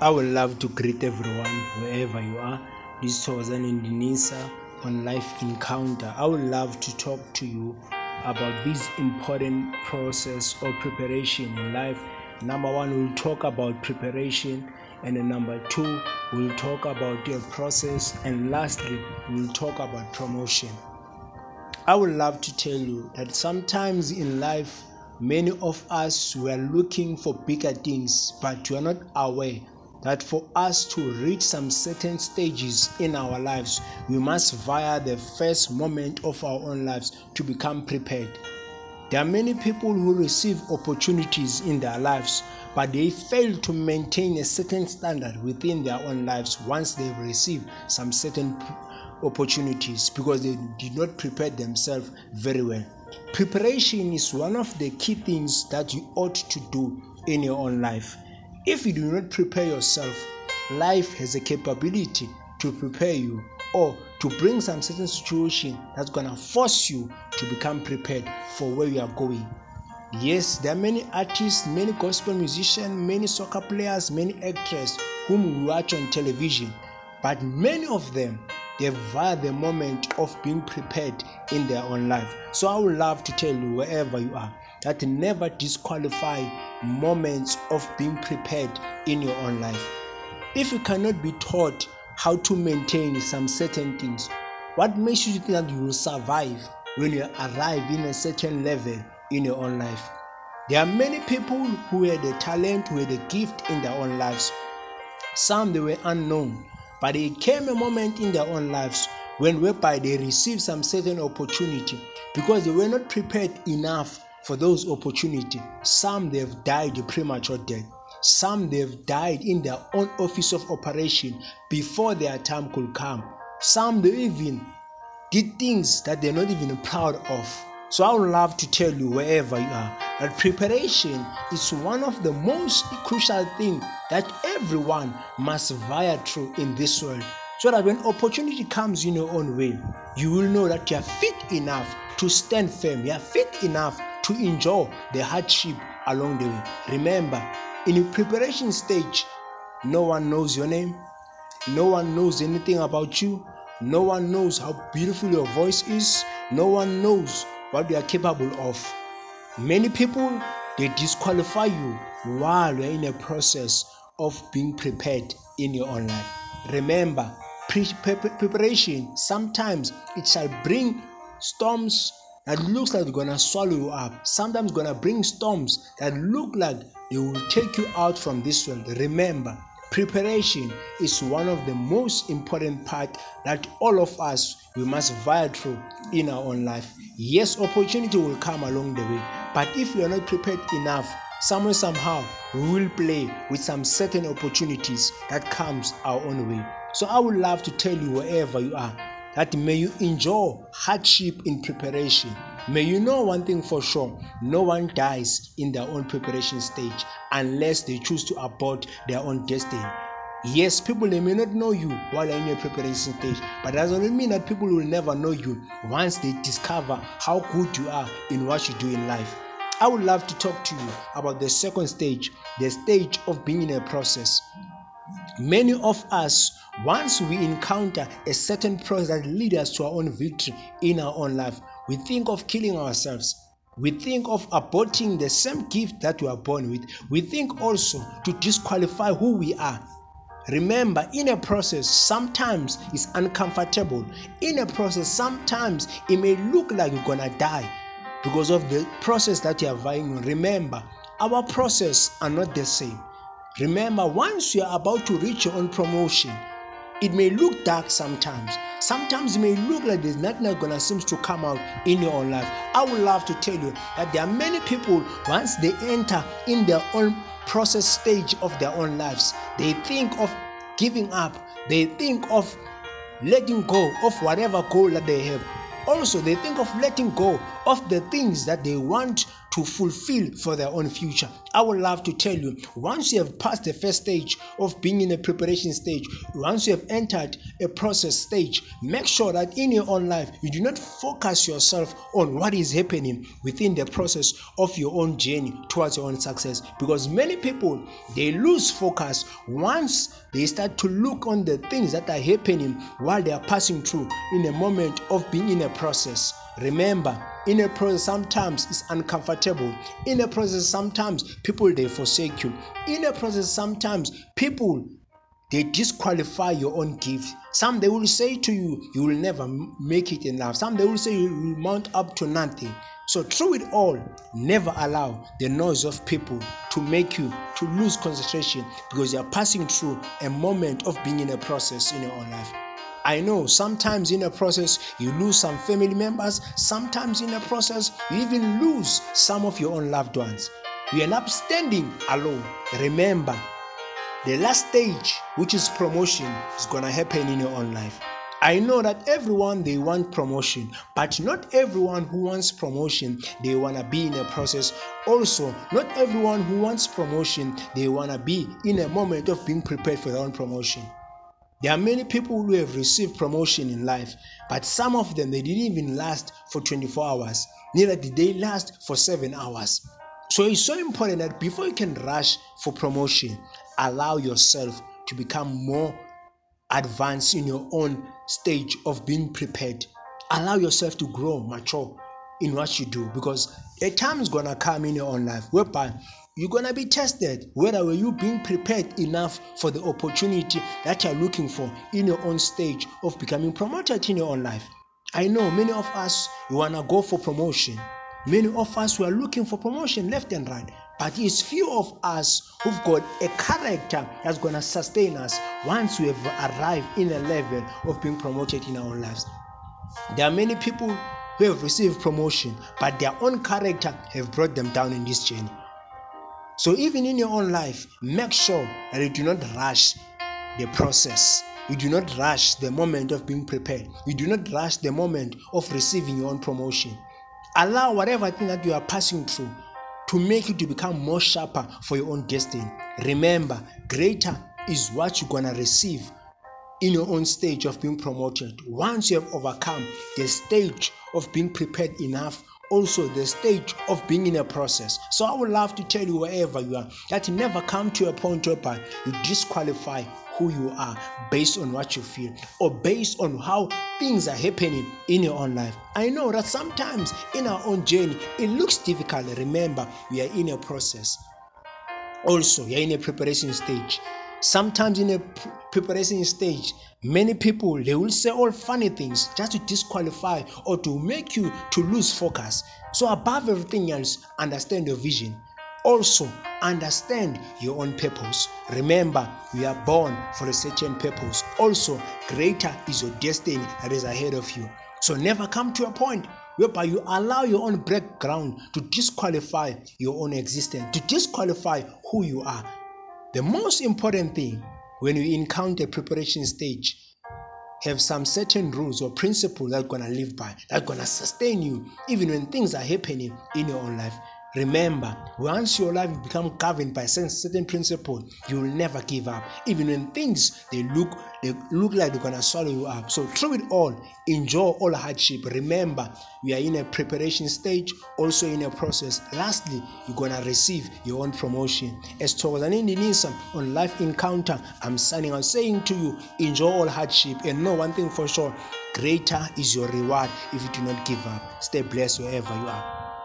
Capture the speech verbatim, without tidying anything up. I would love to greet everyone wherever you are. This is Hosani and Denisa on Life Encounter. I would love to talk to you about this important process of preparation in life. Number one, we'll talk about preparation, and then number two, we'll talk about your process, and lastly, we'll talk about promotion. I would love to tell you that sometimes in life, many of us, we are looking for bigger things, but we are not aware that for us to reach some certain stages in our lives, we must via the first moment of our own lives to become prepared. There are many people who receive opportunities in their lives, but they fail to maintain a certain standard within their own lives once they've received some certain opportunities because they did not prepare themselves very well. Preparation is one of the key things that you ought to do in your own life. If you do not prepare yourself, life has a capability to prepare you or to bring some certain situation that's going to force you to become prepared for where you are going. Yes, there are many artists, many gospel musicians, many soccer players, many actors whom we watch on television, but many of them, they via the moment of being prepared in their own life. So I would love to tell you wherever you are that never disqualify moments of being prepared in your own life. If you cannot be taught how to maintain some certain things, what makes you think that you will survive when you arrive in a certain level in your own life? There are many people who had the talent, who had the gift in their own lives. Some, they were unknown, but there came a moment in their own lives when whereby they received some certain opportunity because they were not prepared enough for those opportunities. Some, they've died a premature death. Some, they've died in their own office of operation before their time could come. Some, they even did things that they're not even proud of. So I would love to tell you wherever you are that preparation is one of the most crucial things that everyone must via through in this world, so that when opportunity comes in your own way, you will know that you are fit enough to stand firm. You are fit enough to enjoy the hardship along the way. Remember, in the preparation stage, no one knows your name, no one knows anything about you, no one knows how beautiful your voice is, no one knows what you are capable of. Many people, they disqualify you while you are in a process of being prepared in your own life. Remember, pre- pre- preparation, sometimes it shall bring storms that looks like they're gonna swallow you up. Sometimes gonna bring storms that look like they will take you out from this world. Remember, preparation is one of the most important part that all of us, we must via through in our own life. Yes, opportunity will come along the way, but if you are not prepared enough, somewhere, somehow, we will play with some certain opportunities that comes our own way. So I would love to tell you wherever you are that may you enjoy hardship in preparation. May you know one thing for sure, no one dies in their own preparation stage unless they choose to abort their own destiny. Yes, people, they may not know you while you're in your preparation stage, but that doesn't mean that people will never know you once they discover how good you are in what you do in life. I would love to talk to you about the second stage, the stage of being in a process. Many of us, once we encounter a certain process that leads us to our own victory in our own life, we think of killing ourselves. We think of aborting the same gift that we are born with. We think also to disqualify who we are. Remember, in a process, sometimes it's uncomfortable. In a process, sometimes it may look like you're gonna die because of the process that you are vying on. Remember, our processes are not the same. Remember, once you are about to reach your own promotion, it may look dark sometimes. Sometimes it may look like there's nothing that's gonna seem to come out in your own life. I would love to tell you that there are many people, once they enter in their own process stage of their own lives, they think of giving up. They think of letting go of whatever goal that they have. Also, they think of letting go of the things that they want to fulfill for their own future. I would love to tell you, once you have passed the first stage of being in a preparation stage, once you have entered a process stage, make sure that in your own life, you do not focus yourself on what is happening within the process of your own journey towards your own success. Because many people, they lose focus once they start to look on the things that are happening while they are passing through in a moment of being in a process. Remember, in a process sometimes it's uncomfortable. In a process sometimes people, they forsake you. In a process sometimes people, they disqualify your own gift. Some, they will say to you, you will never make it in life. Some, they will say you will mount up to nothing. So through it all, never allow the noise of people to make you to lose concentration, because you are passing through a moment of being in a process in your own life. I know sometimes in a process you lose some family members. Sometimes in a process you even lose some of your own loved ones. You end up standing alone. Remember, the last stage, which is promotion, is gonna happen in your own life. I know that everyone, they want promotion, but not everyone who wants promotion, they want to be in a process. Also, not everyone who wants promotion, they want to be in a moment of being prepared for their own promotion. There are many people who have received promotion in life, but some of them, they didn't even last for twenty-four hours, neither did they last for seven hours. So it's so important that before you can rush for promotion, allow yourself to become more advanced in your own stage of being prepared. Allow yourself to grow, mature in what you do, because a time is gonna come in your own life whereby you're gonna be tested whether were you being prepared enough for the opportunity that you're looking for in your own stage of becoming promoted in your own life. I know many of us, you wanna go for promotion. Many of us, we are looking for promotion left and right. But it's few of us who've got a character that's going to sustain us once we have arrived in a level of being promoted in our own lives. There are many people who have received promotion, but their own character have brought them down in this journey. So even in your own life, make sure that you do not rush the process. You do not rush the moment of being prepared. You do not rush the moment of receiving your own promotion. Allow whatever thing that you are passing through to make you to become more sharper for your own destiny. Remember, greater is what you're gonna receive in your own stage of being promoted. Once you have overcome the stage of being prepared enough, also the stage of being in a process. So I would love to tell you, wherever you are, that you never come to a point where you disqualify who you are based on what you feel or based on how things are happening in your own life. I know that sometimes in our own journey it looks difficult. Remember, we are in a process. Also, we are in a preparation stage. Sometimes in a preparation stage, many people, they will say all funny things just to disqualify or to make you to lose focus. So above everything else, understand your vision. Also, understand your own purpose. Remember, we are born for a certain purpose. Also, greater is your destiny that is ahead of you. So never come to a point whereby you allow your own background to disqualify your own existence, to disqualify who you are. The most important thing when you encounter preparation stage, have some certain rules or principles that are going to live by, that are going to sustain you even when things are happening in your own life. Remember, once your life becomes governed by certain principles, you will never give up. Even when things, they look they look like they're going to swallow you up. So through it all, enjoy all hardship. Remember, we are in a preparation stage, also in a process. Lastly, you're going to receive your own promotion. As Thokozaneni Nisa on Life Encounter, I'm signing out saying to you, enjoy all hardship and know one thing for sure, greater is your reward if you do not give up. Stay blessed wherever you are.